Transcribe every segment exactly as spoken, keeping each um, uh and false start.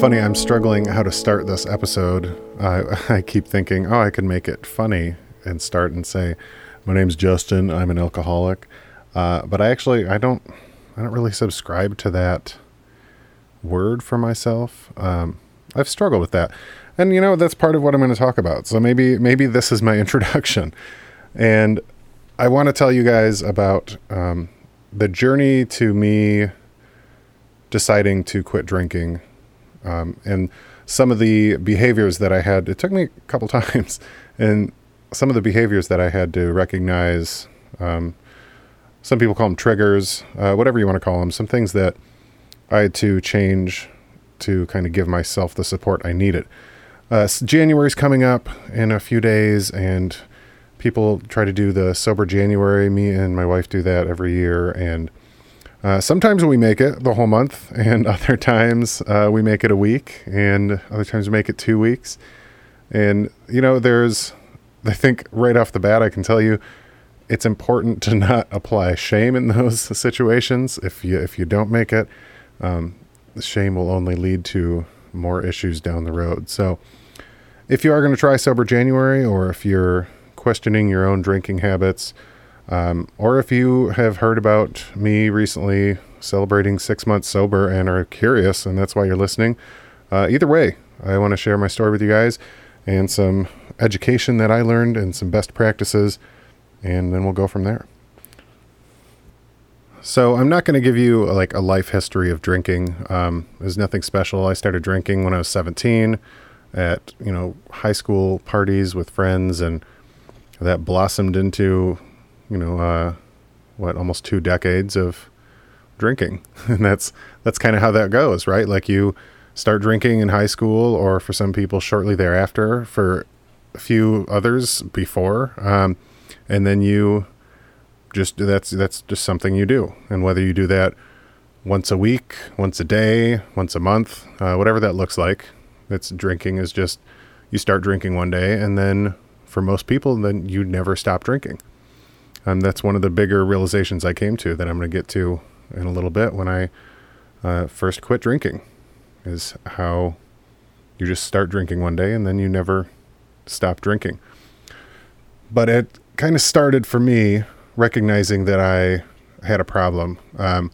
funny. I'm struggling how to start this episode. Uh, I keep thinking, oh, I can make it funny and start and say, my name's Justin. I'm an alcoholic. Uh, but I actually, I don't, I don't really subscribe to that word for myself. Um, I've struggled with that. And, you know, that's part of what I'm going to talk about. So maybe, maybe this is my introduction. And I want to tell you guys about um, the journey to me deciding to quit drinking um, and some of the behaviors that I had. It took me a couple times. And some of the behaviors that I had to recognize, um, some people call them triggers, uh, whatever you want to call them, some things that I had to change to kind of give myself the support I needed. Uh, January's coming up in a few days, and people try to do the Sober January. Me and my wife do that every year, and uh, sometimes we make it the whole month, and other times uh, we make it a week, and other times we make it two weeks. And, you know, there's, I think right off the bat, I can tell you, it's important to not apply shame in those situations. If you if you don't make it, um, shame will only lead to more issues down the road. So if you are going to try Sober January, or if you're questioning your own drinking habits, um, or if you have heard about me recently celebrating six months sober and are curious, and that's why you're listening, uh, either way, I want to share my story with you guys and some education that I learned and some best practices, and then we'll go from there. So I'm not going to give you like a life history of drinking. Um, there's nothing special. I started drinking when I was seventeen at, you know, high school parties with friends, and that blossomed into, you know, uh, what, almost two decades of drinking. And that's, that's kind of how that goes, right? Like you start drinking in high school, or for some people shortly thereafter, for a few others before. Um, and then you just, that's, that's just something you do. And whether you do that once a week, once a day, once a month, uh, whatever that looks like, it's drinking is just, you start drinking one day, and then for most people, then you never stop drinking. And that's one of the bigger realizations I came to that I'm going to get to in a little bit when I uh, first quit drinking, is how you just start drinking one day and then you never stop drinking. But it kind of started for me recognizing that I had a problem. Um,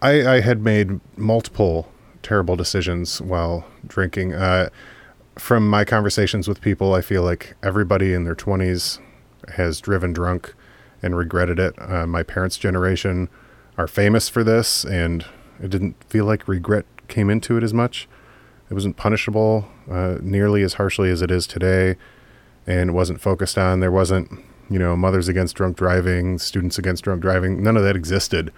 I, I had made multiple terrible decisions while drinking. Uh, from my conversations with people, I feel like everybody in their twenties has driven drunk and regretted it. Uh, my parents' generation are famous for this, and it didn't feel like regret came into it as much. It wasn't punishable uh, nearly as harshly as it is today, and wasn't focused on. There wasn't, you know, Mothers Against Drunk Driving, Students Against Drunk Driving. None of that existed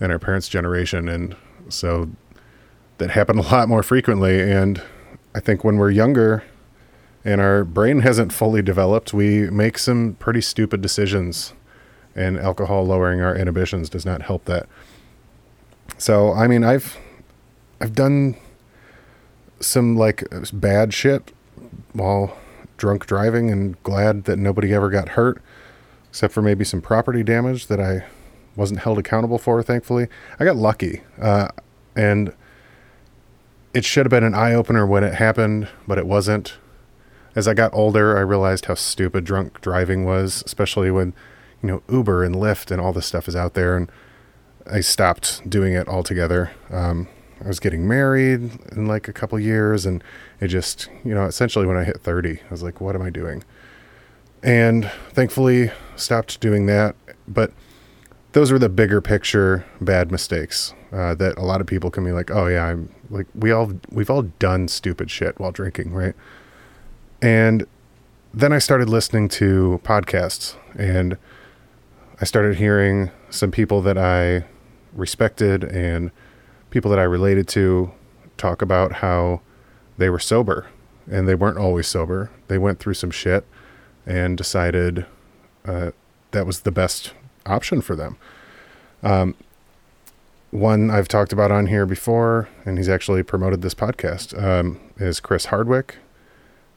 in our parents' generation. And so that happened a lot more frequently. And I think when we're younger and our brain hasn't fully developed, we make some pretty stupid decisions, and alcohol lowering our inhibitions does not help that. So, I mean, I've, I've done some like bad shit while drunk driving, and glad that nobody ever got hurt, except for maybe some property damage that I wasn't held accountable for. Thankfully, I got lucky. Uh, and it should have been an eye opener when it happened, but it wasn't. As I got older, I realized how stupid drunk driving was, especially when, you know, Uber and Lyft and all this stuff is out there. And I stopped doing it altogether. Um, I was getting married in like a couple years, and it just, you know, essentially when I hit thirty, I was like, what am I doing? And thankfully stopped doing that. But those were the bigger picture bad mistakes uh, that a lot of people can be like, oh yeah, I'm like, we all, we've all done stupid shit while drinking. Right. And then I started listening to podcasts, and I started hearing some people that I respected and people that I related to talk about how they were sober, and they weren't always sober. They went through some shit and decided uh, that was the best option for them. Um, one I've talked about on here before, and he's actually promoted this podcast, um, is Chris Hardwick.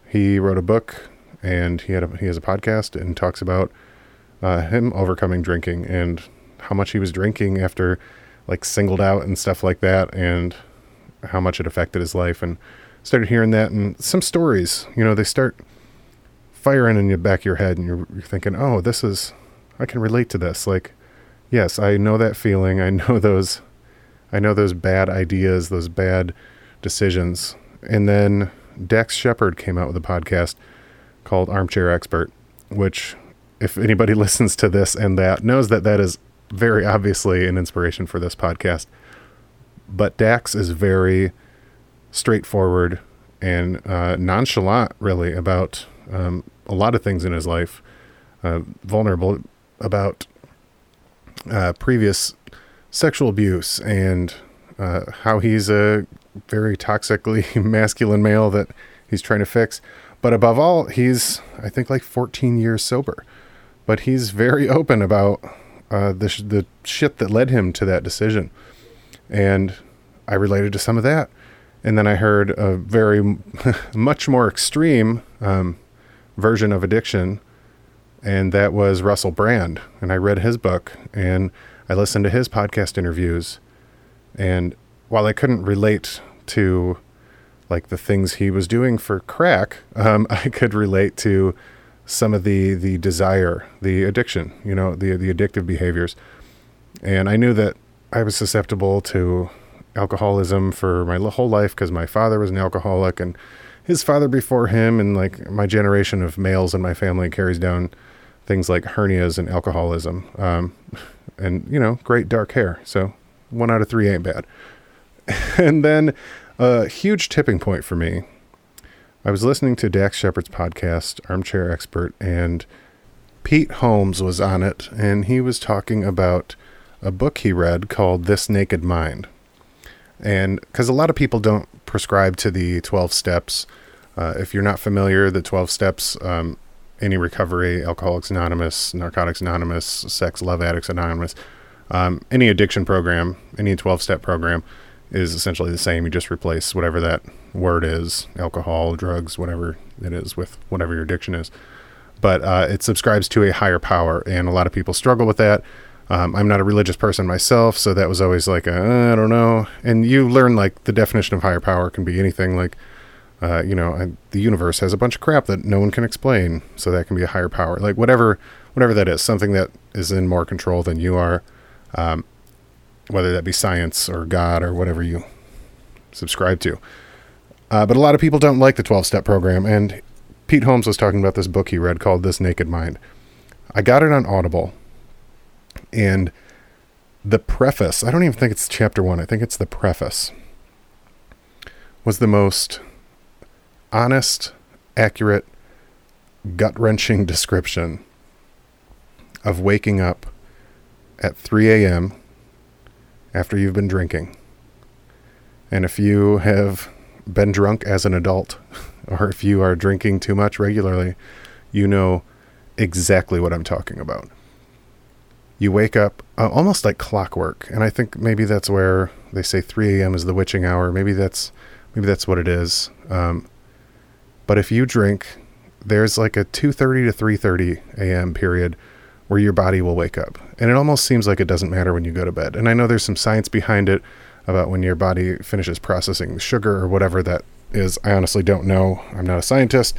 He wrote a book, and he had a, he has a podcast and talks about uh, him overcoming drinking and how much he was drinking after, like, singled out and stuff like that. And how much it affected his life, and started hearing that and some stories, you know, they start firing in the back of your head, and you're, you're thinking, oh, this is, I can relate to this. Like, yes, I know that feeling. I know those, I know those bad ideas, those bad decisions. And then Dax Shepard came out with a podcast called Armchair Expert, which if anybody listens to this and that knows that that is very obviously an inspiration for this podcast. But Dax is very straightforward and uh, nonchalant, really, about um, a lot of things in his life, uh, vulnerable about uh, previous sexual abuse and uh, how he's a very toxically masculine male that he's trying to fix. But above all, he's, I think, like fourteen years sober. But he's very open about uh, the, sh- the shit that led him to that decision. And I related to some of that. And then I heard a very much more extreme um, version of addiction. And that was Russell Brand. And I read his book and I listened to his podcast interviews. And while I couldn't relate to like the things he was doing for crack, um, I could relate to some of the, the desire, the addiction, you know, the, the addictive behaviors. And I knew that I was susceptible to alcoholism for my whole life because my father was an alcoholic and his father before him, and like my generation of males in my family carries down things like hernias and alcoholism. Um, and, you know, great dark hair. So one out of three ain't bad. And then a huge tipping point for me, I was listening to Dax Shepard's podcast, Armchair Expert, and Pete Holmes was on it, and he was talking about a book he read called This Naked Mind. And because a lot of people don't prescribe to the twelve steps. Uh, if you're not familiar, the twelve steps, um, any recovery, Alcoholics Anonymous, Narcotics Anonymous, Sex, Love Addicts Anonymous, um, any addiction program, any twelve-step program is essentially the same. You just replace whatever that word is, alcohol, drugs, whatever it is, with whatever your addiction is. But uh, it subscribes to a higher power, and a lot of people struggle with that. Um, I'm not a religious person myself, so that was always like, uh, I don't know. And you learn like the definition of higher power can be anything like, uh, you know, I, the universe has a bunch of crap that no one can explain. So that can be a higher power, like whatever, whatever that is, something that is in more control than you are. Um, whether that be science or God or whatever you subscribe to. Uh, but a lot of people don't like the twelve-step program. And Pete Holmes was talking about this book he read called This Naked Mind. I got it on Audible. And the preface, I don't even think it's chapter one, I think it's the preface, was the most honest, accurate, gut-wrenching description of waking up at three a.m. after you've been drinking. And if you have been drunk as an adult, or if you are drinking too much regularly, you know exactly what I'm talking about. You wake up uh, almost like clockwork. And I think maybe that's where they say three a.m. is the witching hour. Maybe that's, maybe that's what it is. Um, but if you drink, there's like a two thirty to three thirty a.m. period where your body will wake up. And it almost seems like it doesn't matter when you go to bed. And I know there's some science behind it about when your body finishes processing the sugar or whatever that is. I honestly don't know. I'm not a scientist.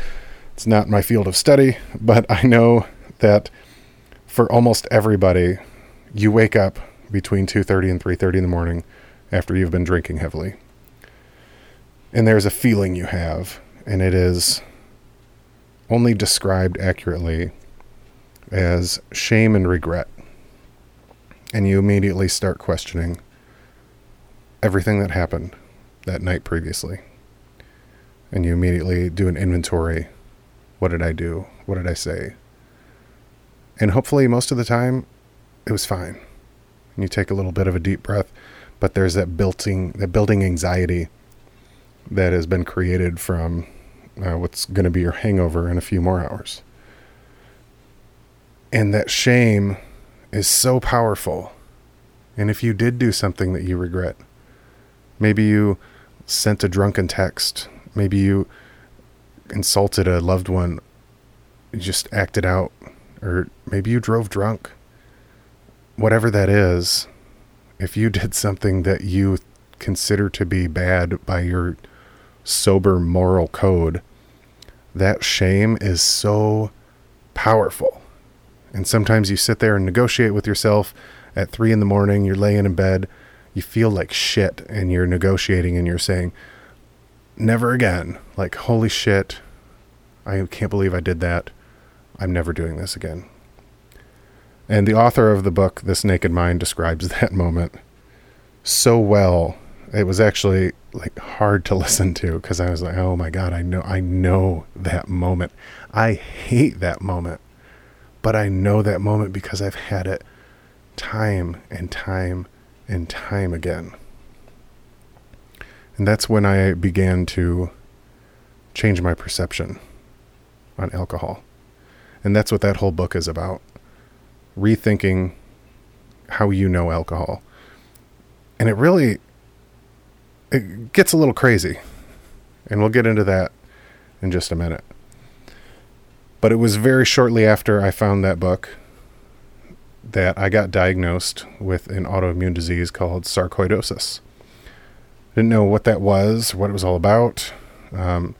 It's not my field of study, but I know that for almost everybody, you wake up between two thirty and three thirty in the morning after you've been drinking heavily. And there's a feeling you have, and it is only described accurately as shame and regret. And you immediately start questioning everything that happened that night previously. And you immediately do an inventory. What did I do? What did I say? And hopefully most of the time it was fine. And you take a little bit of a deep breath, but there's that building, that building anxiety that has been created from uh, what's going to be your hangover in a few more hours. And that shame is so powerful. And if you did do something that you regret, maybe you sent a drunken text, maybe you insulted a loved one, you just acted out, or maybe you drove drunk. Whatever that is, if you did something that you consider to be bad by your sober moral code, that shame is so powerful. And sometimes you sit there and negotiate with yourself at three in the morning, you're laying in bed, you feel like shit, and you're negotiating and you're saying, never again. Like, holy shit, I can't believe I did that. I'm never doing this again. And the author of the book, This Naked Mind, describes that moment so well. It was actually like hard to listen to, because I was like, oh my God, I know, I know that moment. I hate that moment, but I know that moment because I've had it time and time and time again. And that's when I began to change my perception on alcohol. And that's what that whole book is about. Rethinking how you know alcohol. And it really, it gets a little crazy. And we'll get into that in just a minute. But it was very shortly after I found that book that I got diagnosed with an autoimmune disease called sarcoidosis. Didn't know what that was, what it was all about. Um,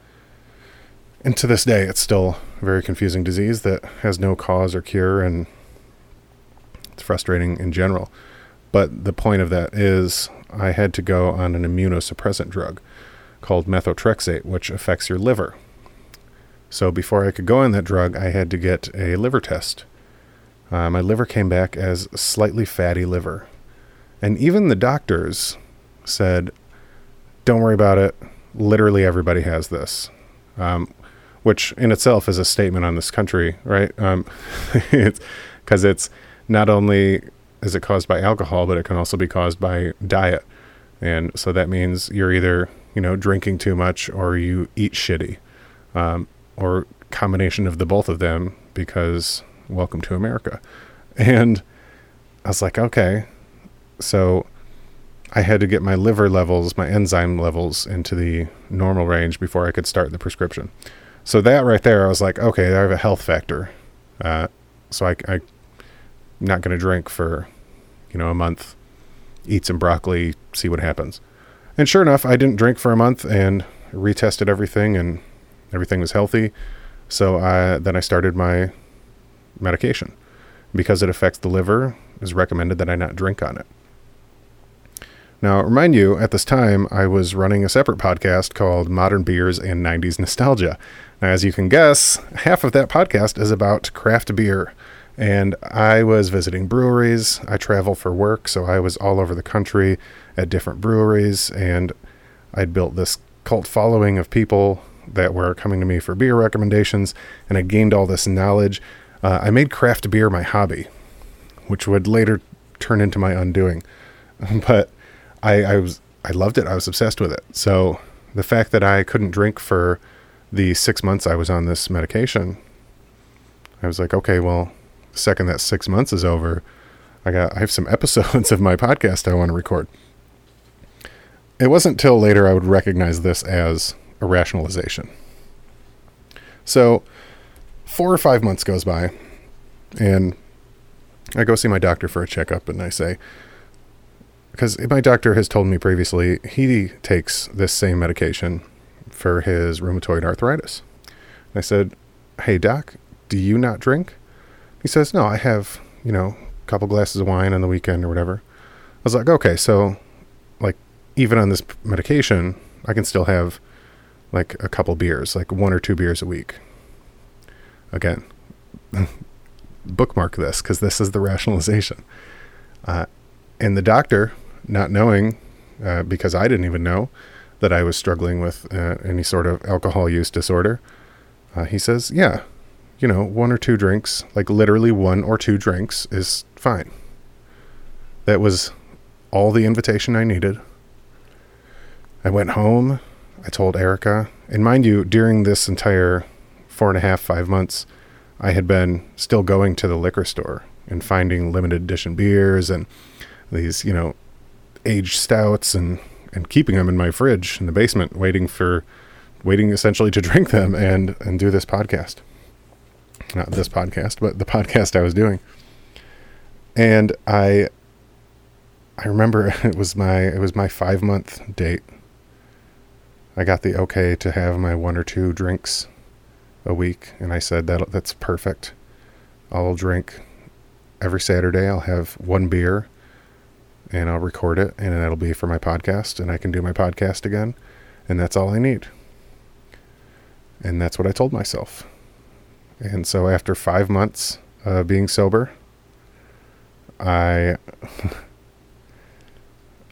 and to this day, it's still a very confusing disease that has no cause or cure, and it's frustrating in general. But the point of that is I had to go on an immunosuppressant drug called methotrexate, which affects your liver. So before I could go on that drug, I had to get a liver test. Uh, my liver came back as slightly fatty liver. And even the doctors said, don't worry about it. Literally everybody has this, um, which in itself is a statement on this country, right? Um, it's, 'cause it's not only is it caused by alcohol, but it can also be caused by diet. And so that means you're either, you know, drinking too much or you eat shitty, um, or combination of the both of them, because welcome to America. And I was like, okay, so I had to get my liver levels, my enzyme levels into the normal range before I could start the prescription. So that right there, I was like, okay, I have a health factor. Uh, so I, I'm not going to drink for, you know, a month, eat some broccoli, see what happens. And sure enough, I didn't drink for a month and retested everything, and everything was healthy. So I, then I started my medication. Because it affects the liver, it was recommended that I not drink on it. Now, remind you, at this time, I was running a separate podcast called Modern Beers and nineties Nostalgia. Now, as you can guess, half of that podcast is about craft beer. And I was visiting breweries. I travel for work, so I was all over the country at different breweries. And I'd built this cult following of people that were coming to me for beer recommendations. And I gained all this knowledge. Uh, I made craft beer my hobby, which would later turn into my undoing. But I, I was, I loved it. I was obsessed with it. So the fact that I couldn't drink for the six months I was on this medication, I was like, okay, well, the second that six months is over, I got, I have some episodes of my podcast I want to record. It wasn't till later I would recognize this as a rationalization. So four or five months goes by and I go see my doctor for a checkup, and I say, because my doctor has told me previously he takes this same medication for his rheumatoid arthritis. And I said, hey, doc, do you not drink? He says, no, I have, you know, a couple glasses of wine on the weekend or whatever. I was like, okay, so like even on this medication, I can still have like a couple beers, like one or two beers a week. Again, bookmark this, because this is the rationalization. Uh, and the doctor, not knowing, uh, because I didn't even know that I was struggling with uh, any sort of alcohol use disorder. Uh, he says, yeah, you know, one or two drinks, like literally one or two drinks is fine. That was all the invitation I needed. I went home. I told Erica, and mind you, during this entire four and a half, five months, I had been still going to the liquor store and finding limited edition beers and these, you know, aged stouts, and, and keeping them in my fridge in the basement, waiting for, waiting essentially to drink them and, and do this podcast. Not this podcast, but the podcast I was doing. And I I remember it was my it was my five month date. I got the okay to have my one or two drinks a week, and I said that that's perfect. I'll drink every Saturday. I'll have one beer, and I'll record it, and that'll be for my podcast, and I can do my podcast again, and that's all I need. And that's what I told myself. And so after five months uh, being sober, I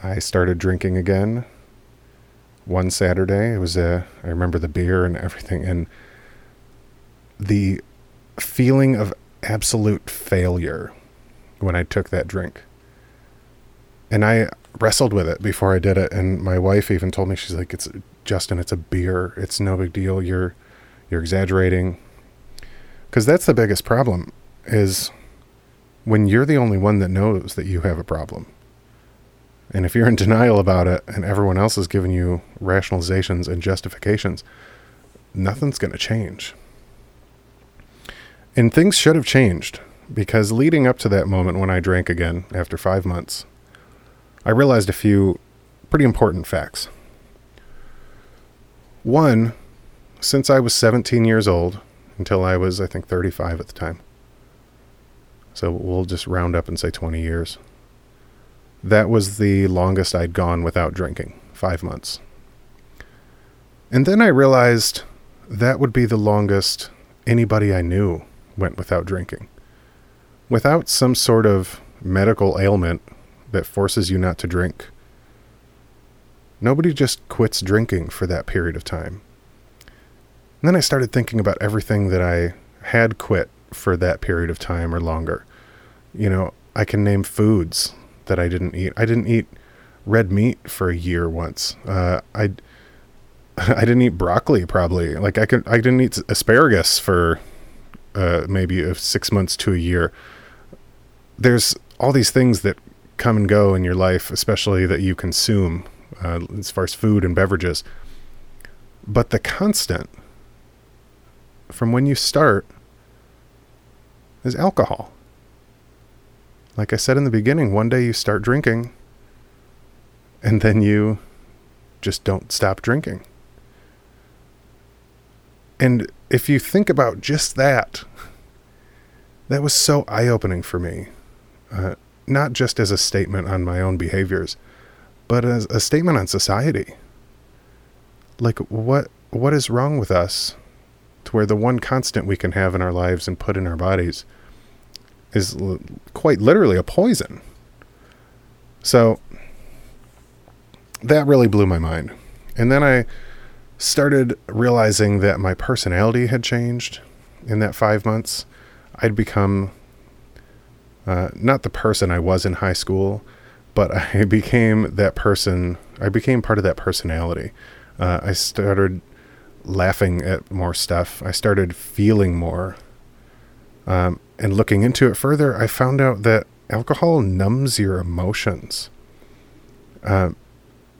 I started drinking again. One Saturday, it was a I remember the beer and everything, and the feeling of absolute failure when I took that drink. And I wrestled with it before I did it. And my wife even told me, she's like, it's Justin, it's a beer. It's no big deal. You're, you're exaggerating. Cause that's the biggest problem is when you're the only one that knows that you have a problem. And if you're in denial about it and everyone else is giving you rationalizations and justifications, nothing's going to change. And things should have changed, because leading up to that moment when I drank again after five months, I realized a few pretty important facts. One, since I was seventeen years old until I was, I think, thirty-five at the time. So we'll just round up and say twenty years. That was the longest I'd gone without drinking, five months. And then I realized that would be the longest anybody I knew went without drinking. Without some sort of medical ailment that forces you not to drink. Nobody just quits drinking for that period of time. And then I started thinking about everything that I had quit for that period of time or longer. You know, I can name foods that I didn't eat. I didn't eat red meat for a year once. Uh, I I didn't eat broccoli probably. Like I could I didn't eat asparagus for uh, maybe six months to a year. There's all these things that come and go in your life, especially that you consume uh, as far as food and beverages. But the constant from when you start is alcohol. Like I said in the beginning, one day you start drinking and then you just don't stop drinking. And if you think about just that, that was so eye-opening for me. Uh, Not just as a statement on my own behaviors, but as a statement on society. Like, what what is wrong with us to where the one constant we can have in our lives and put in our bodies is l- quite literally a poison? So, that really blew my mind. And then I started realizing that my personality had changed in that five months. I'd become... Uh, not the person I was in high school, but I became that person. I became part of that personality. Uh, I started laughing at more stuff. I started feeling more. Um, and looking into it further, I found out that alcohol numbs your emotions. Uh,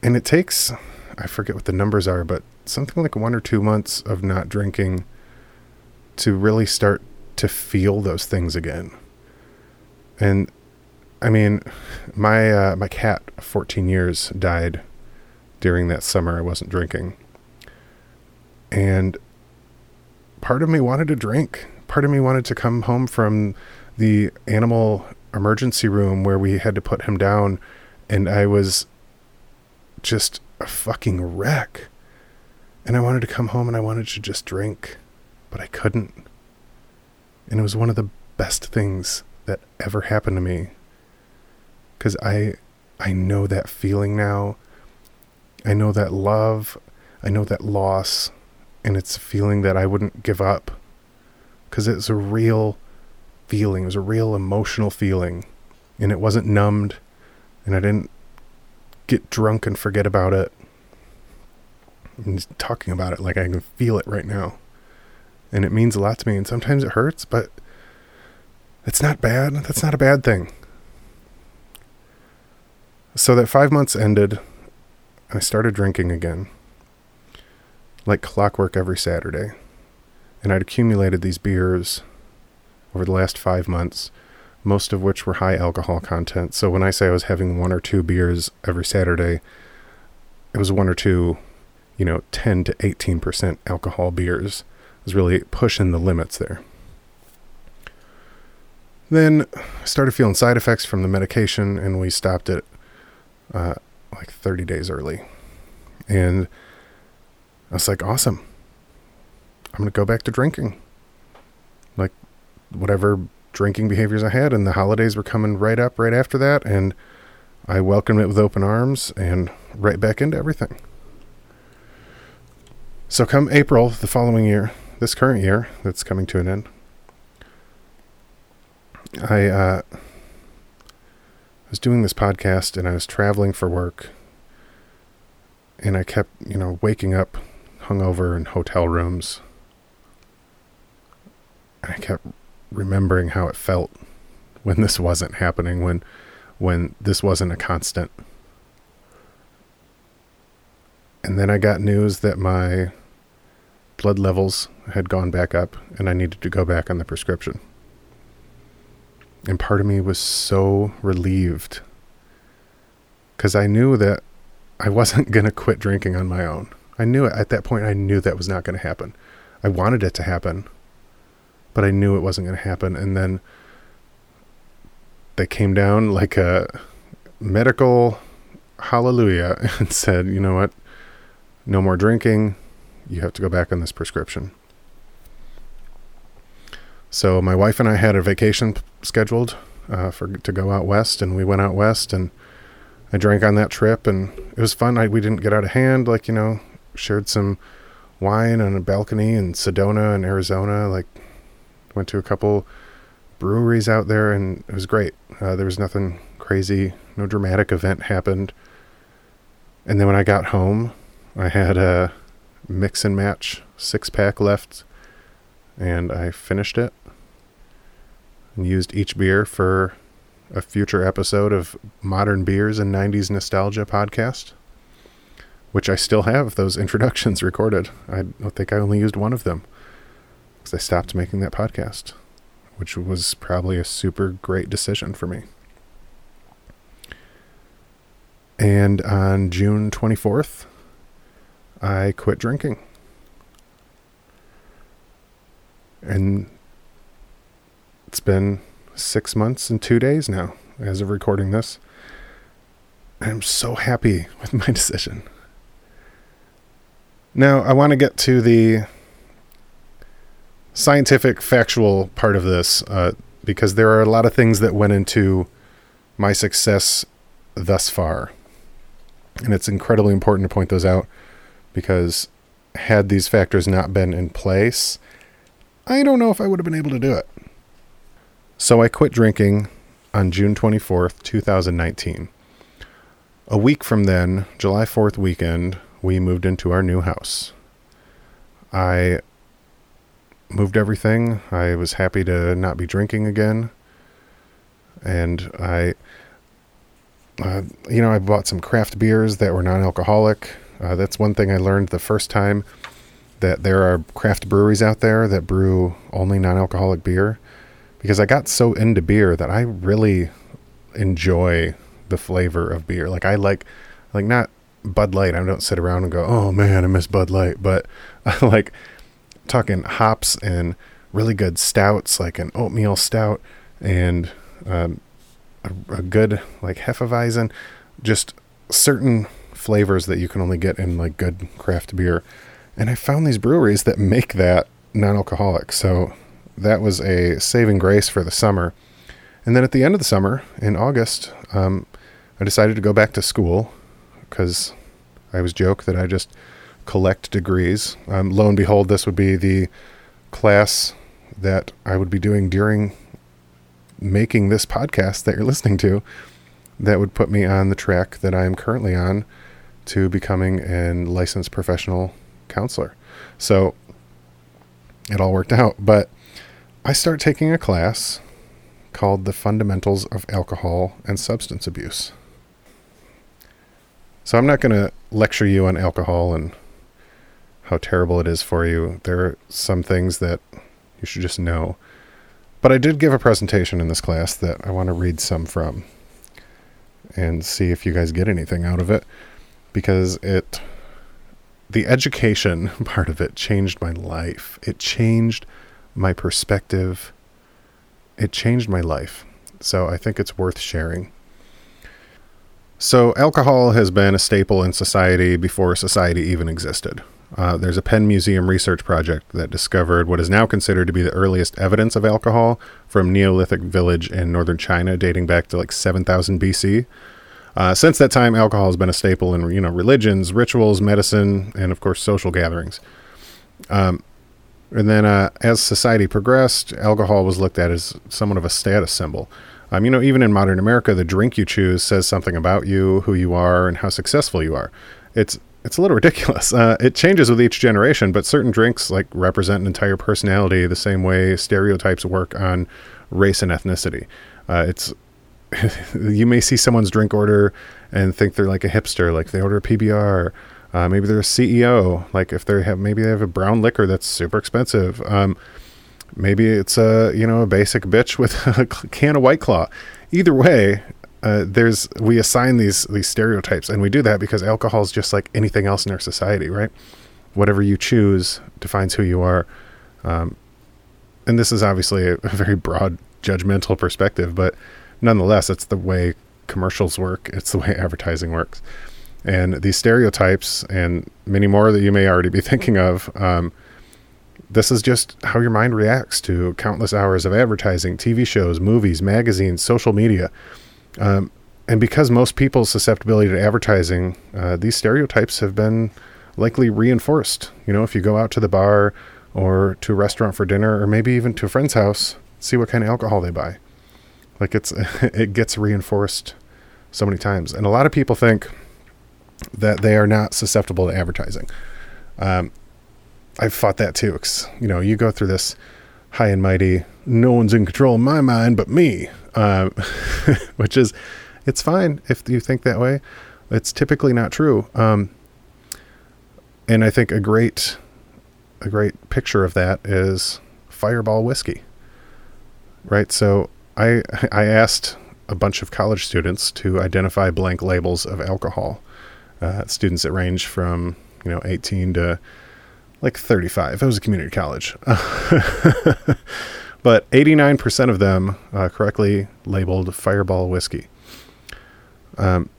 and it takes, I forget what the numbers are, but something like one or two months of not drinking to really start to feel those things again. And I mean, my, uh, my cat, fourteen years, died during that summer I wasn't drinking. And part of me wanted to drink. Part of me wanted to come home from the animal emergency room where we had to put him down. And I was just a fucking wreck. And I wanted to come home and I wanted to just drink, but I couldn't. And it was one of the best things that ever happened to me, because I I know that feeling now. I know that love, I know that loss, and it's a feeling that I wouldn't give up, because it's a real feeling. It was a real emotional feeling, and it wasn't numbed, and I didn't get drunk and forget about it. I'm just talking about it like I can feel it right now, and it means a lot to me, and sometimes it hurts, but it's not bad. That's not a bad thing. So that five months ended, and I started drinking again. Like clockwork every Saturday. And I'd accumulated these beers over the last five months. most of which were high alcohol content. So when I say I was having one or two beers every Saturday, it was one or two, you know, ten to eighteen percent alcohol beers. I was really pushing the limits there. Then I started feeling side effects from the medication, and we stopped it uh, like thirty days early. And I was like, awesome. I'm going to go back to drinking. Like, whatever drinking behaviors I had, and the holidays were coming right up right after that, and I welcomed it with open arms and right back into everything. So come April, the following year, this current year that's coming to an end, I uh, was doing this podcast, and I was traveling for work, and I kept, you know, waking up hungover in hotel rooms. And I kept remembering how it felt when this wasn't happening, when when this wasn't a constant. And then I got news that my blood levels had gone back up, and I needed to go back on the prescription. And part of me was so relieved, because I knew that I wasn't going to quit drinking on my own. I knew it. At that point, I knew that was not going to happen. I wanted it to happen, but I knew it wasn't going to happen. And then they came down like a medical hallelujah and said, you know what? No more drinking. You have to go back on this prescription. So my wife and I had a vacation scheduled uh, for to go out west, and we went out west, and I drank on that trip, and it was fun. I, we didn't get out of hand, like, you know, shared some wine on a balcony in Sedona in Arizona, like went to a couple breweries out there, and it was great. Uh, there was nothing crazy, no dramatic event happened. And then when I got home, I had a mix and match six pack left, and I finished it and used each beer for a future episode of Modern Beers and nineties Nostalgia podcast, which I still have those introductions recorded. I don't think I only used one of them, because I stopped making that podcast, which was probably a super great decision for me. And on June twenty-fourth, I quit drinking. And it's been six months and two days now as of recording this. I'm so happy with my decision. Now I want to get to the scientific, factual part of this, uh, because there are a lot of things that went into my success thus far. And it's incredibly important to point those out, because had these factors not been in place, I don't know if I would have been able to do it. So I quit drinking on June twenty-fourth, two thousand nineteen. A week from then, July fourth weekend, we moved into our new house. I moved everything. I was happy to not be drinking again. And I, uh, you know, I bought some craft beers that were non-alcoholic. Uh, that's one thing I learned the first time, that there are craft breweries out there that brew only non-alcoholic beer. Because I got so into beer that I really enjoy the flavor of beer. Like I like, like not Bud Light. I don't sit around and go, oh man, I miss Bud Light. But I like talking hops and really good stouts, like an oatmeal stout and um, a, a good like Hefeweizen. Just certain flavors that you can only get in like good craft beer. And I found these breweries that make that non-alcoholic. So that was a saving grace for the summer. And then at the end of the summer, in August, um, I decided to go back to school, because I always joke that I just collect degrees. Um, lo and behold, this would be the class that I would be doing during making this podcast that you're listening to, that would put me on the track that I am currently on to becoming a licensed professional counselor. So it all worked out. But I start taking a class called The Fundamentals of Alcohol and Substance Abuse. So I'm not going to lecture you on alcohol and how terrible it is for you. There are some things that you should just know. But I did give a presentation in this class that I want to read some from and see if you guys get anything out of it, because it, the education part of it changed my life. It changed my perspective. It changed my life. So I think it's worth sharing. So alcohol has been a staple in society before society even existed. Uh, there's a Penn Museum research project that discovered what is now considered to be the earliest evidence of alcohol from Neolithic village in northern China, dating back to like seven thousand B C. Uh, since that time, alcohol has been a staple in, you know, religions, rituals, medicine, and of course, social gatherings. Um, and then uh, as society progressed, alcohol was looked at as somewhat of a status symbol. Um, you know, even in modern America, the drink you choose says something about you, who you are, and how successful you are. It's It's a little ridiculous. Uh, it changes with each generation, but certain drinks like represent an entire personality the same way stereotypes work on race and ethnicity. Uh, it's you may see someone's drink order and think they're like a hipster, like they order a P B R. Uh, maybe they're a C E O, like if they have maybe they have a brown liquor that's super expensive. Um, maybe it's a you know a basic bitch with a can of White Claw. Either way. Uh, there's we assign these these stereotypes, and we do that because alcohol is just like anything else in our society, right? Whatever you choose defines who you are. Um, and this is obviously a, a very broad, judgmental perspective, but nonetheless, it's the way commercials work. It's the way advertising works. And these stereotypes and many more that you may already be thinking of, um, this is just how your mind reacts to countless hours of advertising, T V shows, movies, magazines, social media. Um, and because most people's susceptibility to advertising, uh, these stereotypes have been likely reinforced. You know, if you go out to the bar or to a restaurant for dinner, or maybe even to a friend's house, see what kind of alcohol they buy. Like it's, it gets reinforced so many times. And a lot of people think that they are not susceptible to advertising. Um, I've fought that too. You know, you go through this high and mighty, no one's in control of my mind but me. Um, which is, it's fine if you think that way. It's typically not true. Um, and I think a great, a great picture of that is Fireball whiskey, right? So I, I asked a bunch of college students to identify blank labels of alcohol, uh, students that range from, you know, eighteen to like thirty-five. It was a community college. But eighty-nine percent of them uh, correctly labeled Fireball whiskey. Um,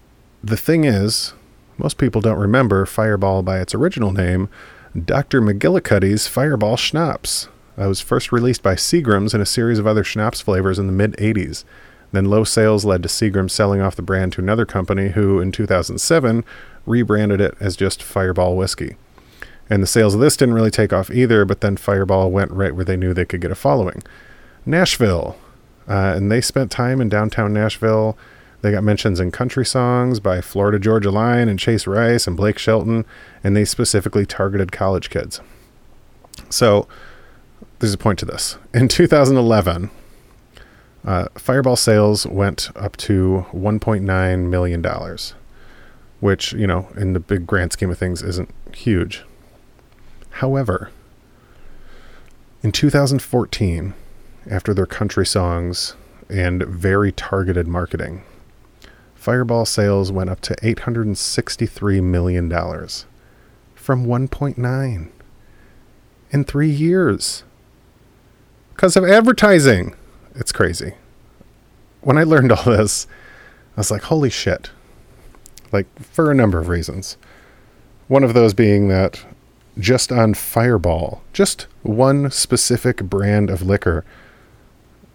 the thing is, most people don't remember Fireball by its original name, Doctor McGillicuddy's Fireball Schnapps. It was first released by Seagram's and a series of other schnapps flavors in the mid-eighties. Then low sales led to Seagram's selling off the brand to another company who, in two thousand seven, rebranded it as just Fireball whiskey. And the sales of this didn't really take off either, but then Fireball went right where they knew they could get a following. Nashville. Uh, and they spent time in downtown Nashville. They got mentions in country songs by Florida Georgia Line and Chase Rice and Blake Shelton, and they specifically targeted college kids. So there's a point to this. In two thousand eleven, uh, Fireball sales went up to one point nine million dollars, which, you know, in the big grand scheme of things isn't huge. However, in two thousand fourteen, after their country songs and very targeted marketing, Fireball sales went up to eight hundred sixty-three million dollars from one point nine in three years because of advertising. It's crazy. When I learned all this, I was like, holy shit. Like, for a number of reasons. One of those being that just on Fireball, just one specific brand of liquor,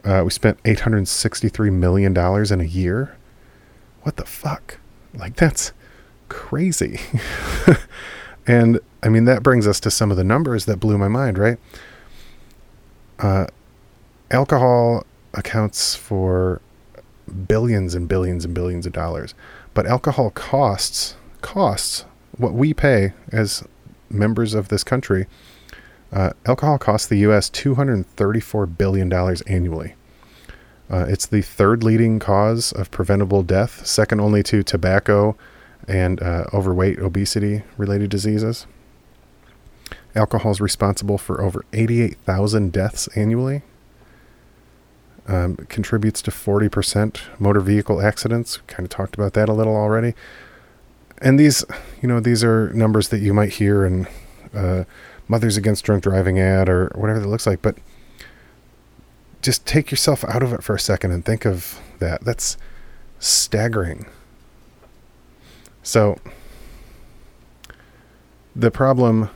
uh, we spent eight hundred sixty-three million dollars in a year. What the fuck? Like, that's crazy. And, I mean, that brings us to some of the numbers that blew my mind, right? Uh, alcohol accounts for billions and billions and billions of dollars. But alcohol costs, costs what we pay as members of this country. Uh, alcohol costs the U S two hundred thirty-four billion dollars annually. Uh, it's the third leading cause of preventable death, second only to tobacco and uh, overweight, obesity-related diseases. Alcohol is responsible for over eighty-eight thousand deaths annually. Um, it contributes to forty percent motor vehicle accidents. Kind of talked about that a little already. And these, you know, these are numbers that you might hear in uh, Mothers Against Drunk Driving ad or whatever that looks like. But just take yourself out of it for a second and think of that. That's staggering. So the problem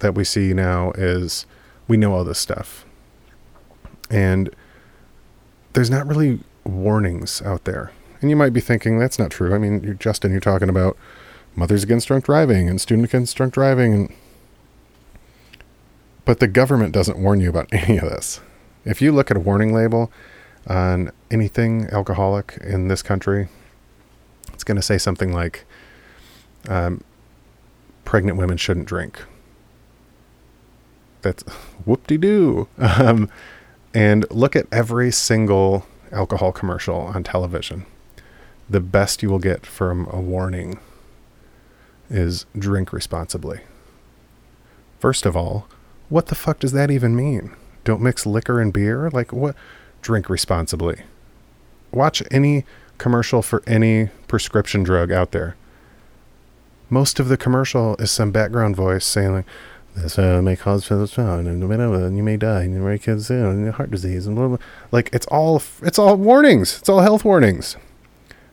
that we see now is we know all this stuff. And there's not really warnings out there. And you might be thinking, that's not true. I mean, you're, Justin, you're talking about Mothers Against Drunk Driving and Student Against Drunk Driving. And, but the government doesn't warn you about any of this. If you look at a warning label on anything alcoholic in this country, it's going to say something like, um, pregnant women shouldn't drink. That's whoop-de-doo. Um, and look at every single alcohol commercial on television. The best you will get from a warning is drink responsibly. First of all, what the fuck does that even mean? Don't mix liquor and beer? Like, what? Drink responsibly. Watch any commercial for any prescription drug out there. Most of the commercial is some background voice saying, like, this uh, may cause physician, and you may die, and your kids, and heart disease, and blah, blah. Like, it's all, it's all warnings. It's all health warnings.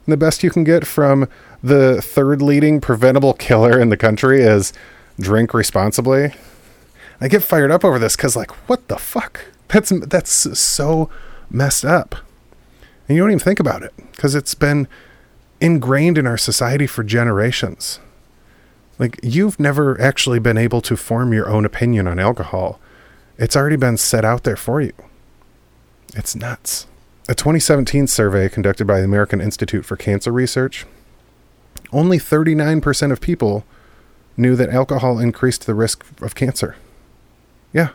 And the best you can get from the third leading preventable killer in the country is drink responsibly. I get fired up over this because, like, what the fuck? That's, that's so messed up. And you don't even think about it because it's been ingrained in our society for generations. Like, you've never actually been able to form your own opinion on alcohol. It's already been set out there for you. It's nuts. A twenty seventeen survey conducted by the American Institute for Cancer Research, only thirty-nine percent of people knew that alcohol increased the risk of cancer. Yeah,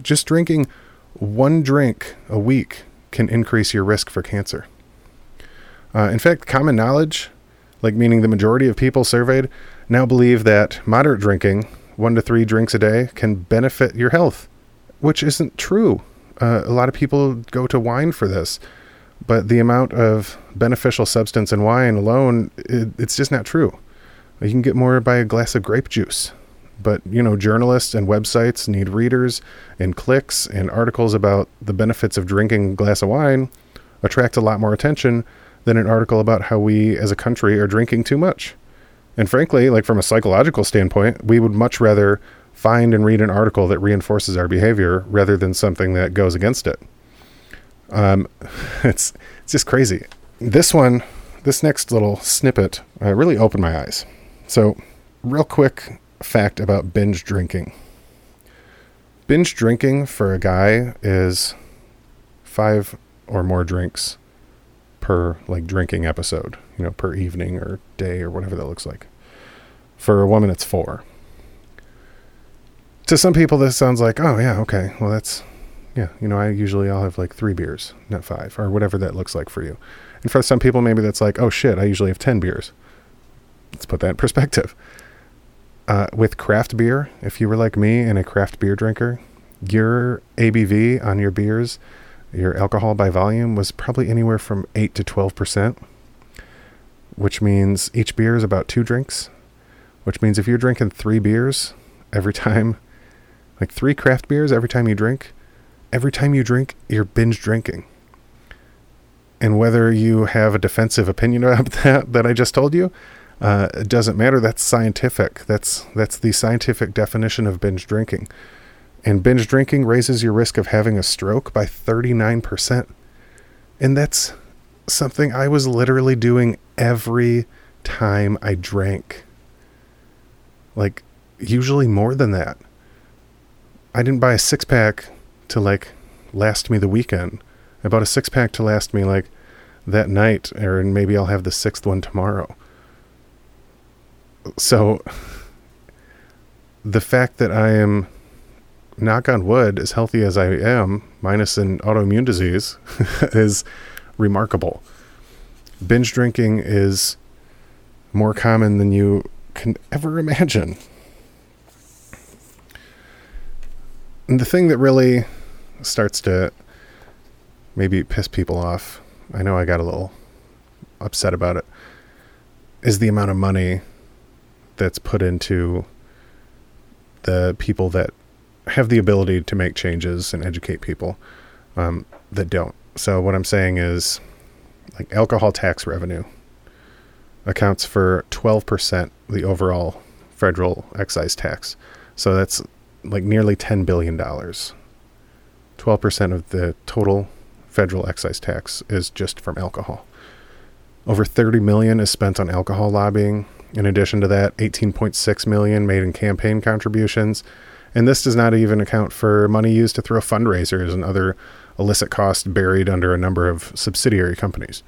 just drinking one drink a week can increase your risk for cancer. Uh, in fact, common knowledge, like meaning the majority of people surveyed, now believe that moderate drinking, one to three drinks a day, can benefit your health, which isn't true. Uh, a lot of people go to wine for this, but the amount of beneficial substance in wine alone, it, it's just not true. You can get more by a glass of grape juice. But, you know, journalists and websites need readers, and clicks and articles about the benefits of drinking a glass of wine attract a lot more attention than an article about how we as a country are drinking too much. And frankly, like from a psychological standpoint, we would much rather find and read an article that reinforces our behavior rather than something that goes against it. Um, it's, it's just crazy. This one, this next little snippet, uh, really opened my eyes. So real quick fact about binge drinking. Binge drinking for a guy is five or more drinks per like drinking episode, you know, per evening or day or whatever that looks like. For a woman, it's four. To some people, this sounds like, oh yeah, okay, well that's, yeah, you know, I usually I'll have like three beers, not five, or whatever that looks like for you. And for some people, maybe that's like, oh shit, I usually have ten beers. Let's put that in perspective. Uh, with craft beer, if you were like me and a craft beer drinker, your A B V on your beers, your alcohol by volume, was probably anywhere from eight to twelve percent, which means each beer is about two drinks, which means if you're drinking three beers every time, like three craft beers every time you drink, every time you drink, you're binge drinking. And whether you have a defensive opinion about that that I just told you, uh, it doesn't matter. That's scientific. That's, that's the scientific definition of binge drinking. And binge drinking raises your risk of having a stroke by thirty-nine percent. And that's something I was literally doing every time I drank. Like, usually more than that. I didn't buy a six-pack to, like, last me the weekend. I bought a six-pack to last me, like, that night, or maybe I'll have the sixth one tomorrow. So, the fact that I am, knock on wood, as healthy as I am, minus an autoimmune disease, is remarkable. Binge drinking is more common than you can ever imagine. And the thing that really starts to Maybe it pissed people off. I know I got a little upset about it. Is the amount of money that's put into the people that have the ability to make changes and educate people um, that don't. So what I'm saying is, like, alcohol tax revenue accounts for twelve percent of the overall federal excise tax. So that's like nearly ten billion dollars. twelve percent of the total federal excise tax is just from alcohol. Over thirty million dollars is spent on alcohol lobbying. In addition to that, eighteen point six million dollars made in campaign contributions. And this does not even account for money used to throw fundraisers and other illicit costs buried under a number of subsidiary companies.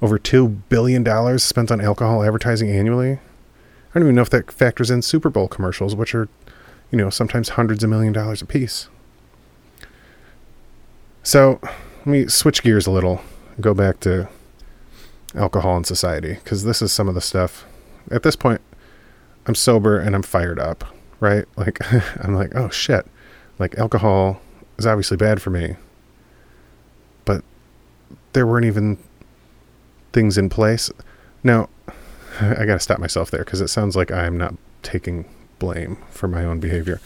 Over two billion dollars spent on alcohol advertising annually. I don't even know if that factors in Super Bowl commercials, which are, you know, sometimes hundreds of million dollars apiece. So let me switch gears a little and go back to alcohol and society, because this is some of the stuff. At this point, I'm sober and I'm fired up, right? Like, I'm like, oh shit, like, alcohol is obviously bad for me. But there weren't even things in place. Now, I got to stop myself there because it sounds like I'm not taking blame for my own behavior.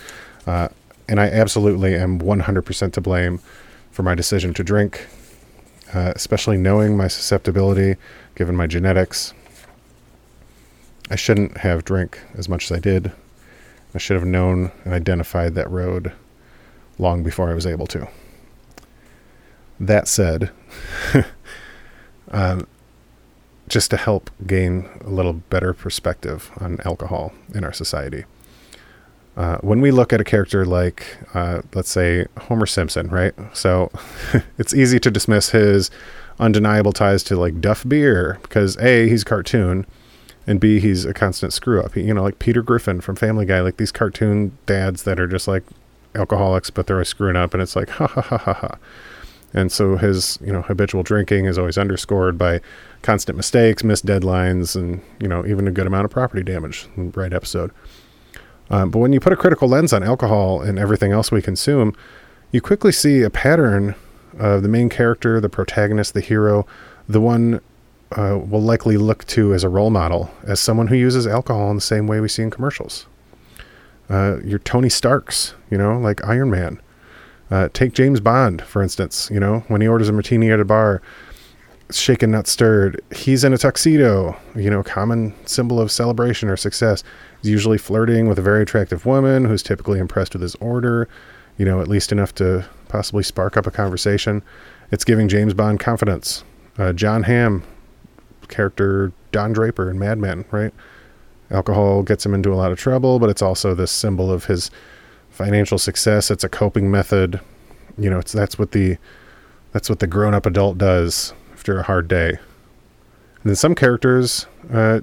Uh, and I absolutely am one hundred percent to blame for my decision to drink, uh, especially knowing my susceptibility, given my genetics. I shouldn't have drank as much as I did. I should have known and identified that road long before I was able to. That said, um, just to help gain a little better perspective on alcohol in our society. Uh, when we look at a character like, uh, let's say, Homer Simpson, right? So it's easy to dismiss his undeniable ties to, like, Duff Beer because, A, he's a cartoon, and B, he's a constant screw-up. You know, like Peter Griffin from Family Guy, like these cartoon dads that are just, like, alcoholics, but they're always screwing up, and it's like, ha, ha, ha, ha, ha. And so his, you know, habitual drinking is always underscored by constant mistakes, missed deadlines, and, you know, even a good amount of property damage in the right episode. Um, but when you put a critical lens on alcohol and everything else we consume, you quickly see a pattern of the main character, the protagonist, the hero, the one uh, we'll likely look to as a role model, as someone who uses alcohol in the same way we see in commercials. Uh, your Tony Starks, you know, like Iron Man. Uh, take James Bond, for instance, you know, when he orders a martini at a bar, shaken, not stirred. He's in a tuxedo, you know, common symbol of celebration or success. He's usually flirting with a very attractive woman who's typically impressed with his order, you know, at least enough to possibly spark up a conversation. It's giving James Bond confidence. Uh, John Hamm, character Don Draper in Mad Men, right? Alcohol gets him into a lot of trouble, but it's also this symbol of his financial success. It's a coping method. You know, it's that's what the that's what the grown-up adult does after a hard day. And then some characters uh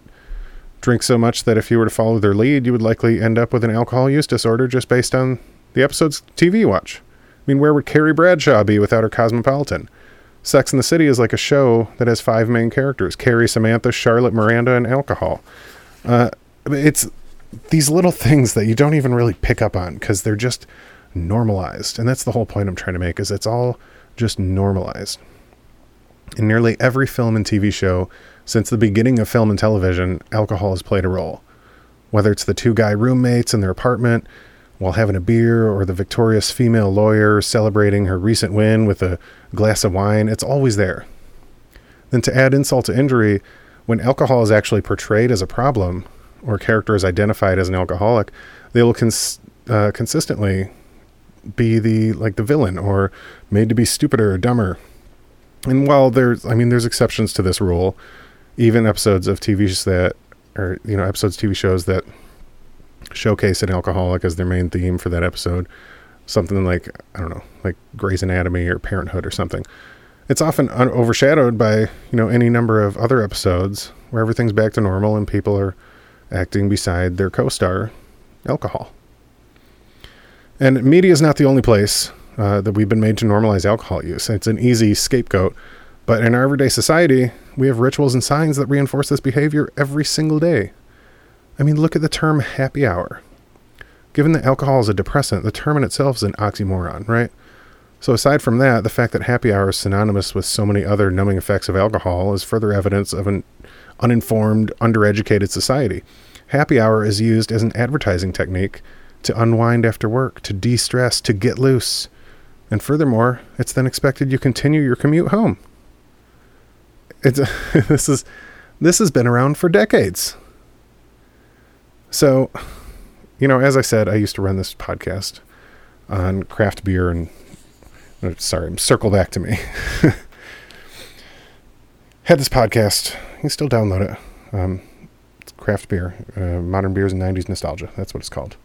drink so much that if you were to follow their lead, you would likely end up with an alcohol use disorder just based on the episode's T V watch. I mean, where would Carrie Bradshaw be without her Cosmopolitan? Sex and the City is like a show that has five main characters: Carrie, Samantha, Charlotte, Miranda, and alcohol. Uh it's these little things that you don't even really pick up on because they're just normalized. And that's the whole point I'm trying to make, is it's all just normalized. In nearly every film and T V show since the beginning of film and television, alcohol has played a role. Whether it's the two guy roommates in their apartment while having a beer, or the victorious female lawyer celebrating her recent win with a glass of wine, it's always there. Then to add insult to injury, when alcohol is actually portrayed as a problem, or a character is identified as an alcoholic, they will cons- uh, consistently be the like the villain, or made to be stupider or dumber. And while there's, I mean, there's exceptions to this rule, even episodes of T V shows that, or you know, episodes of T V shows that showcase an alcoholic as their main theme for that episode, something like, I don't know, like Grey's Anatomy or Parenthood or something. It's often un- overshadowed by, you know, any number of other episodes where everything's back to normal and people are acting beside their co-star, alcohol. And media is not the only place uh, that we've been made to normalize alcohol use. It's an easy scapegoat, but in our everyday society, we have rituals and signs that reinforce this behavior every single day. I mean, look at the term happy hour. Given that alcohol is a depressant, the term in itself is an oxymoron, right? So aside from that, the fact that happy hour is synonymous with so many other numbing effects of alcohol is further evidence of an uninformed, undereducated society. Happy hour is used as an advertising technique to unwind after work, to de-stress, to get loose. And furthermore, it's then expected you continue your commute home. It's this is this has been around for decades. So, you know, as I said, I used to run this podcast on craft beer and Sorry, circle back to me. Had this podcast. You can still download it. Um, it's craft beer, uh, modern beers and nineties nostalgia. That's what it's called.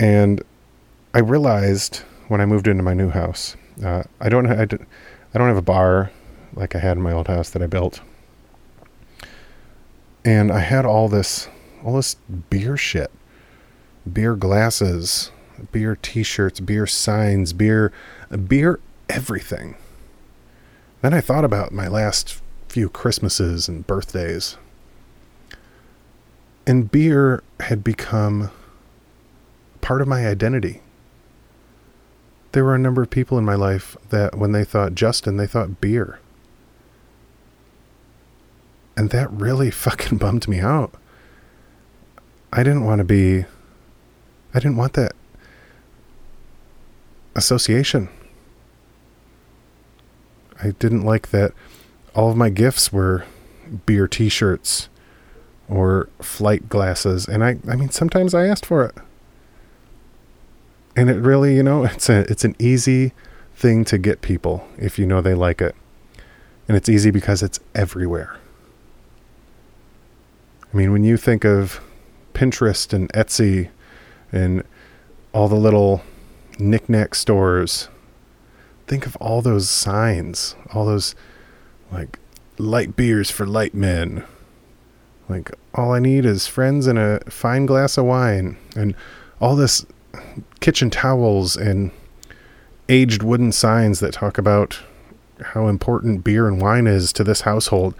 And I realized when I moved into my new house, uh, I don't, I, I don't have a bar like I had in my old house that I built. And I had all this, all this beer shit, beer glasses, beer t-shirts, beer signs, beer, beer, everything. Then I thought about my last few Christmases and birthdays. And beer had become part of my identity. There were a number of people in my life that when they thought Justin, they thought beer. And that really fucking bummed me out. I didn't want to be, I didn't want that association. I didn't like that all of my gifts were beer t-shirts or flight glasses, and I I mean sometimes I asked for it. And it really, you know, it's a it's an easy thing to get people if you know they like it. And it's easy because it's everywhere. I mean, when you think of Pinterest and Etsy and all the little knickknack stores, think of all those signs, all those like light beers for light men, like all I need is friends and a fine glass of wine, and all this kitchen towels and aged wooden signs that talk about how important beer and wine is to this household.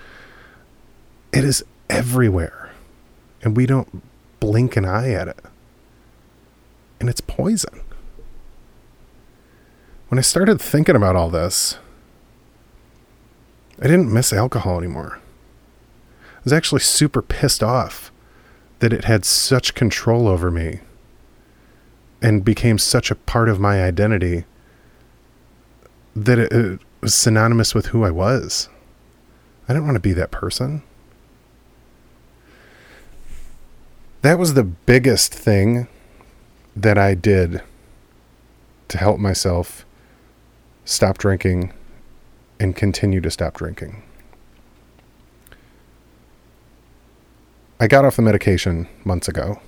It is everywhere, and we don't blink an eye at it, and it's poison. When I started thinking about all this, I didn't miss alcohol anymore. I was actually super pissed off that it had such control over me and became such a part of my identity that it, it was synonymous with who I was. I didn't want to be that person. That was the biggest thing that I did to help myself stop drinking and continue to stop drinking. I got off the medication months ago,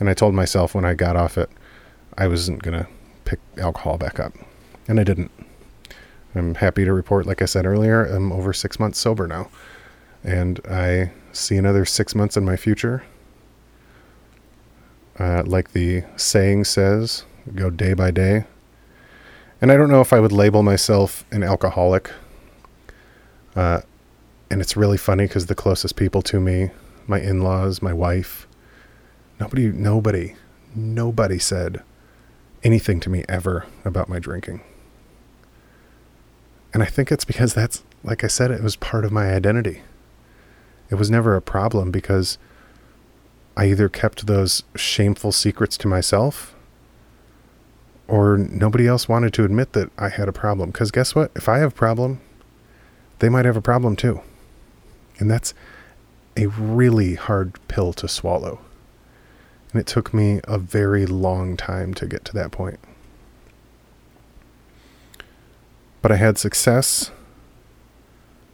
and I told myself when I got off it, I wasn't going to pick alcohol back up, and I didn't. I'm happy to report, like I said earlier, I'm over six months sober now, and I see another six months in my future. Uh, like the saying says, go day by day. And I don't know if I would label myself an alcoholic. Uh, and it's really funny because the closest people to me, my in-laws, my wife, nobody, nobody, nobody said anything to me ever about my drinking. And I think it's because that's, like I said, it was part of my identity. It was never a problem because I either kept those shameful secrets to myself, or nobody else wanted to admit that I had a problem. Because guess what? If I have a problem, they might have a problem too. And that's a really hard pill to swallow. And it took me a very long time to get to that point. But I had success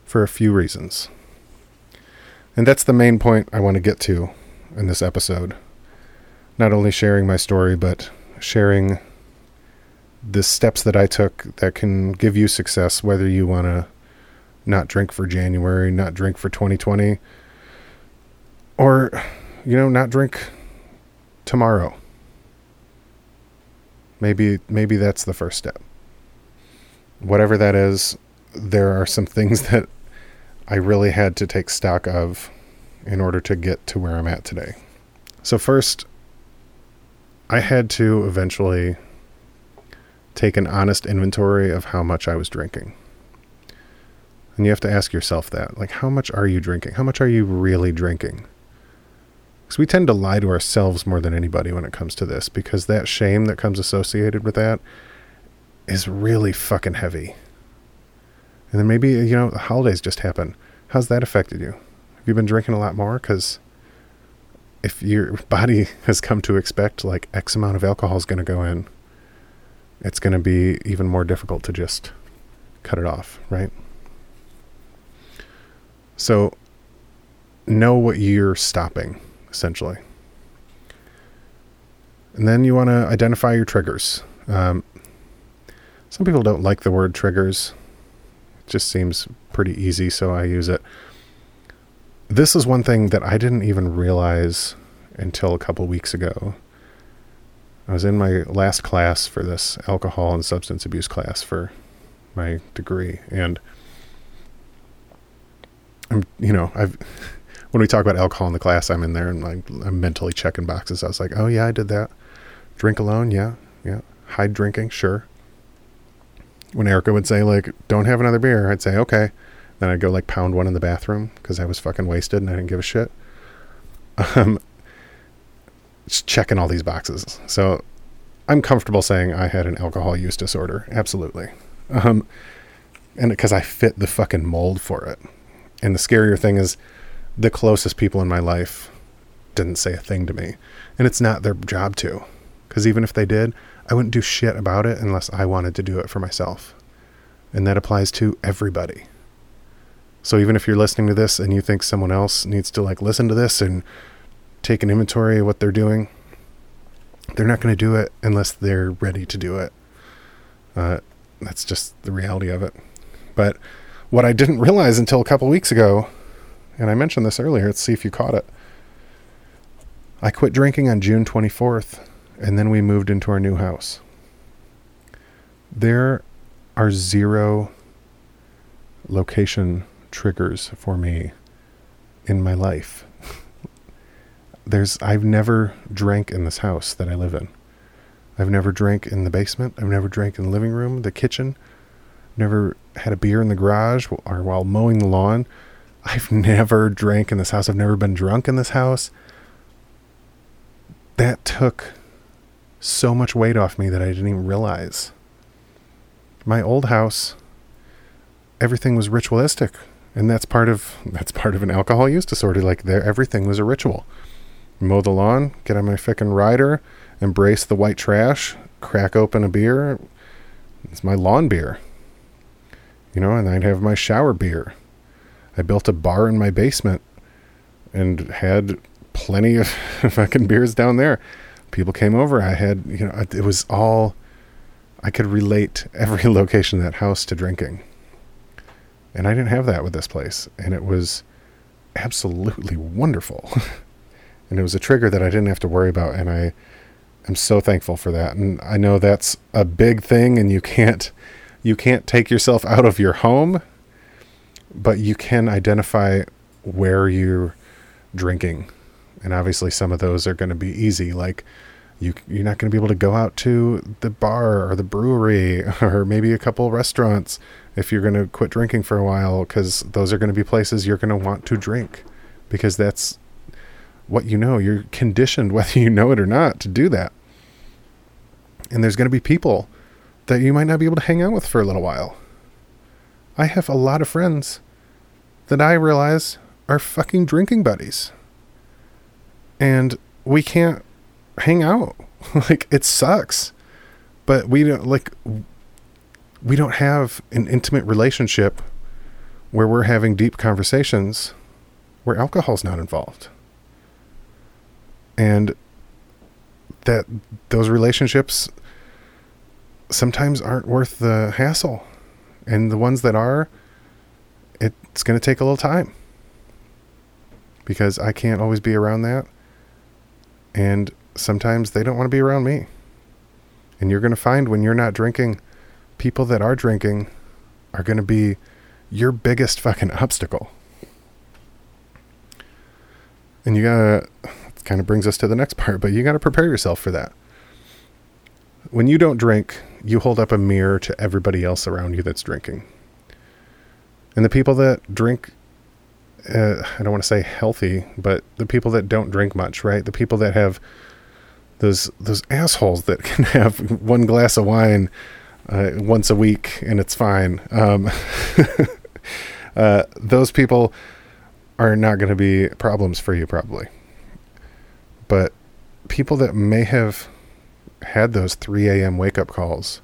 for a few reasons. And that's the main point I want to get to in this episode. Not only sharing my story, but sharing the steps that I took that can give you success, whether you want to not drink for January, not drink for twenty twenty, or, you know, not drink tomorrow. Maybe, maybe that's the first step. Whatever that is, there are some things that I really had to take stock of in order to get to where I'm at today. So first, I had to eventually take an honest inventory of how much I was drinking. And you have to ask yourself that. Like, how much are you drinking? How much are you really drinking? Because we tend to lie to ourselves more than anybody when it comes to this, because that shame that comes associated with that is really fucking heavy. And then maybe, you know, the holidays just happen. How's that affected you? Have you been drinking a lot more? Because if your body has come to expect, like, X amount of alcohol is going to go in, it's going to be even more difficult to just cut it off, right? So know what you're stopping, essentially. And then you want to identify your triggers. Um, some people don't like the word triggers. It just seems pretty easy, so I use it. This is one thing that I didn't even realize until a couple weeks ago. I was in my last class for this alcohol and substance abuse class for my degree, and I'm, you know, I've when we talk about alcohol in the class, I'm in there and like I'm mentally checking boxes. I was like, oh yeah, I did that. Drink alone, yeah, yeah. Hide drinking, sure. When Erica would say like, don't have another beer, I'd say okay. Then I'd go like pound one in the bathroom because I was fucking wasted and I didn't give a shit. Um, just checking all these boxes. So I'm comfortable saying I had an alcohol use disorder. Absolutely. Um, and because I fit the fucking mold for it. And the scarier thing is the closest people in my life didn't say a thing to me. And it's not their job to, because even if they did, I wouldn't do shit about it unless I wanted to do it for myself. And that applies to everybody. So even if you're listening to this and you think someone else needs to like listen to this and take an inventory of what they're doing, they're not going to do it unless they're ready to do it. Uh, that's just the reality of it. But what I didn't realize until a couple weeks ago, and I mentioned this earlier, let's see if you caught it. I quit drinking on June twenty-fourth, and then we moved into our new house. There are zero location triggers for me in my life. There's, I've never drank in this house that I live in. I've never drank in the basement. I've never drank in the living room, the kitchen. Never had a beer in the garage or while mowing the lawn. I've never drank in this house. I've never been drunk in this house. That took so much weight off me that I didn't even realize. My old house, everything was ritualistic, and that's part of that's part of an alcohol use disorder. Like there, everything was a ritual. Mow the lawn, get on my fucking rider, embrace the white trash, crack open a beer. It's my lawn beer. You know, and I'd have my shower beer. I built a bar in my basement and had plenty of fucking beers down there. People came over. I had, you know, it was all, I could relate every location of that house to drinking. And I didn't have that with this place. And it was absolutely wonderful. And it was a trigger that I didn't have to worry about. And I am so thankful for that. And I know that's a big thing and you can't, You can't take yourself out of your home, but you can identify where you're drinking. And obviously some of those are going to be easy. Like you, you're not going to be able to go out to the bar or the brewery or maybe a couple restaurants if you're going to quit drinking for a while, because those are going to be places you're going to want to drink, because that's what you know. You're conditioned, whether you know it or not, to do that. And there's going to be people that you might not be able to hang out with for a little while. I have a lot of friends that I realize are fucking drinking buddies. And we can't hang out. Like, it sucks. But we don't, like, we don't have an intimate relationship where we're having deep conversations where alcohol's not involved. And that those relationships sometimes aren't worth the hassle, and the ones that are, it's going to take a little time, because I can't always be around that, and sometimes they don't want to be around me. And you're going to find when you're not drinking, people that are drinking are going to be your biggest fucking obstacle. And you gotta, it kind of brings us to the next part, but you gotta prepare yourself for that. When you don't drink, you hold up a mirror to everybody else around you that's drinking. And the people that drink, uh, I don't want to say healthy, but the people that don't drink much, right? The people that have those those assholes that can have one glass of wine uh, once a week and it's fine. Um, uh, those people are not going to be problems for you probably. But people that may have had those three a.m. wake-up calls,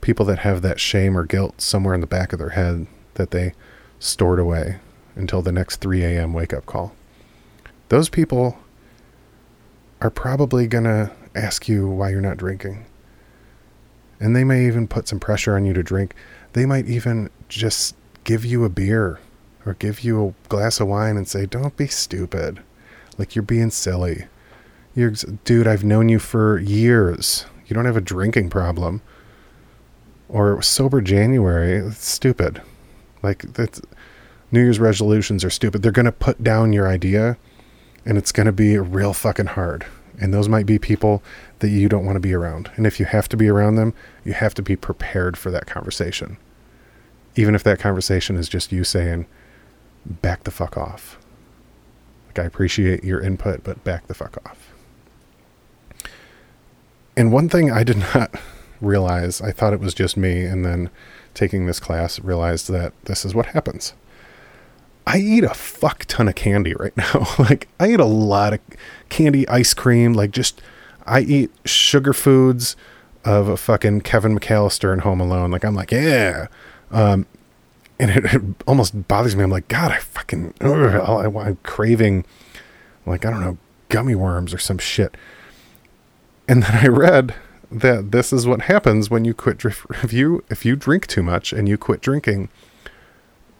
people that have that shame or guilt somewhere in the back of their head that they stored away until the next three a.m. wake-up call, those people are probably going to ask you why you're not drinking. And they may even put some pressure on you to drink. They might even just give you a beer or give you a glass of wine and say, don't be stupid. Like, you're being silly. You're, dude, I've known you for years. You don't have a drinking problem. Or sober January, it's stupid. Like, that's, New Year's resolutions are stupid. They're going to put down your idea, and it's going to be real fucking hard. And those might be people that you don't want to be around. And if you have to be around them, you have to be prepared for that conversation. Even if that conversation is just you saying, back the fuck off. Like, I appreciate your input, but back the fuck off. And one thing I did not realize, I thought it was just me, and then taking this class, realized that this is what happens. I eat a fuck ton of candy right now. Like, I eat a lot of candy, ice cream, like, just, I eat sugar foods of a fucking Kevin McAllister in Home Alone. Like, I'm like, yeah. Um, and it, it almost bothers me. I'm like, God, I fucking, ugh, I'm craving, like, I don't know, gummy worms or some shit. And then I read that this is what happens when you quit. If you, if you drink too much and you quit drinking,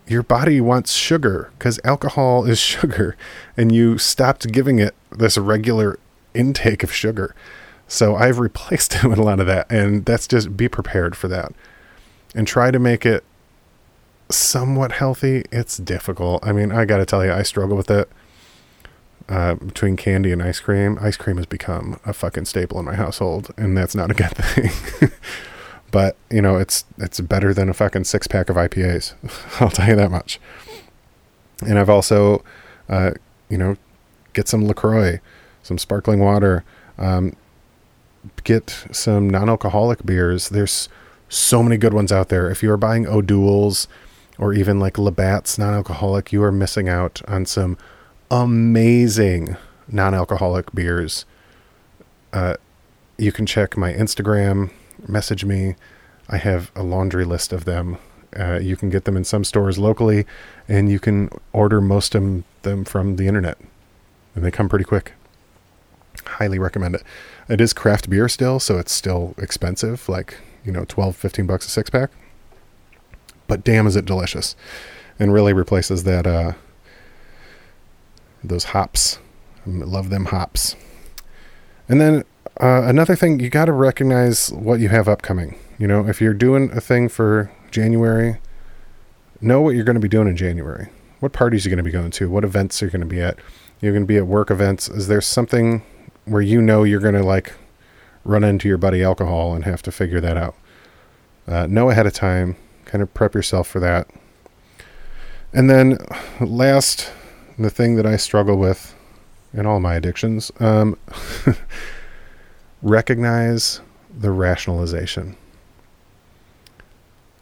your body wants sugar because alcohol is sugar, and you stopped giving it this regular intake of sugar. So I've replaced it with a lot of that. And that's just, be prepared for that and try to make it somewhat healthy. It's difficult. I mean, I got to tell you, I struggle with it. Uh, between candy and ice cream, ice cream has become a fucking staple in my household, and that's not a good thing. But, you know, it's it's better than a fucking six-pack of I P As. I'll tell you that much. And I've also, uh, you know, get some LaCroix, some sparkling water, um, get some non-alcoholic beers. There's so many good ones out there. If you are buying O'Doul's or even like Labatt's non-alcoholic, you are missing out on some amazing non-alcoholic beers. Uh, you can check my Instagram. Message me. I have a laundry list of them. Uh, you can get them in some stores locally, and you can order most of them from the internet, and they come pretty quick. Highly recommend it. It is craft beer still, so it's still expensive, like, you know, twelve, fifteen bucks a six pack, but damn, is it delicious, and really replaces that, uh, those hops. I love them hops. And then Uh, another thing, you got to recognize what you have upcoming. You know, if you're doing a thing for January, know what you're going to be doing in January. What parties you're going to be going to? What events you're going to be at? You're going to be at work events. Is there something where you know you're going to, like, run into your buddy alcohol and have to figure that out? Uh, know ahead of time. Kind of prep yourself for that. And then last, the thing that I struggle with in all my addictions, um... recognize the rationalization,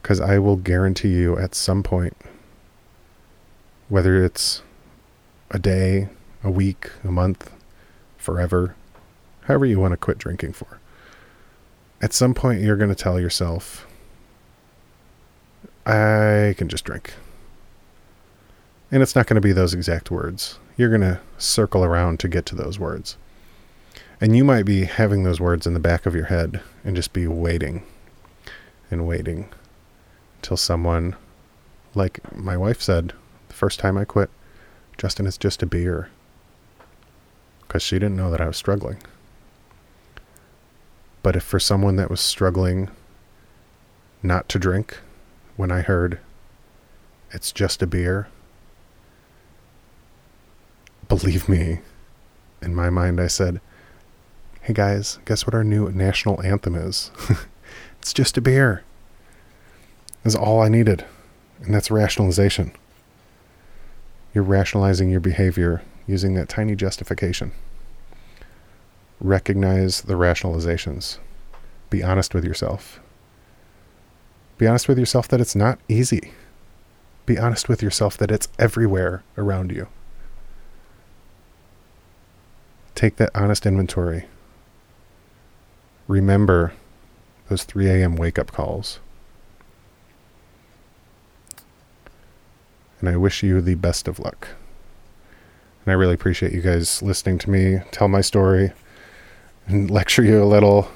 because I will guarantee you at some point, whether it's a day, a week, a month, forever, however you want to quit drinking for, at some point you're going to tell yourself, I can just drink. And it's not going to be those exact words. You're going to circle around to get to those words. And you might be having those words in the back of your head and just be waiting and waiting until someone, like my wife said, the first time I quit, Justin, it's just a beer. Because she didn't know that I was struggling. But if for someone that was struggling not to drink, when I heard, it's just a beer, believe me, in my mind I said, hey guys, guess what our new national anthem is? It's just a beer. That's all I needed. And that's rationalization. You're rationalizing your behavior using that tiny justification. Recognize the rationalizations. Be honest with yourself. Be honest with yourself that it's not easy. Be honest with yourself that it's everywhere around you. Take that honest inventory. Remember those three a.m. wake-up calls. And I wish you the best of luck. And I really appreciate you guys listening to me tell my story and lecture you a little.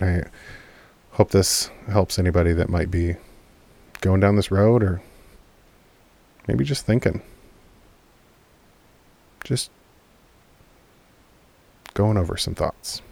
I hope this helps anybody that might be going down this road, or maybe just thinking. Just going over some thoughts.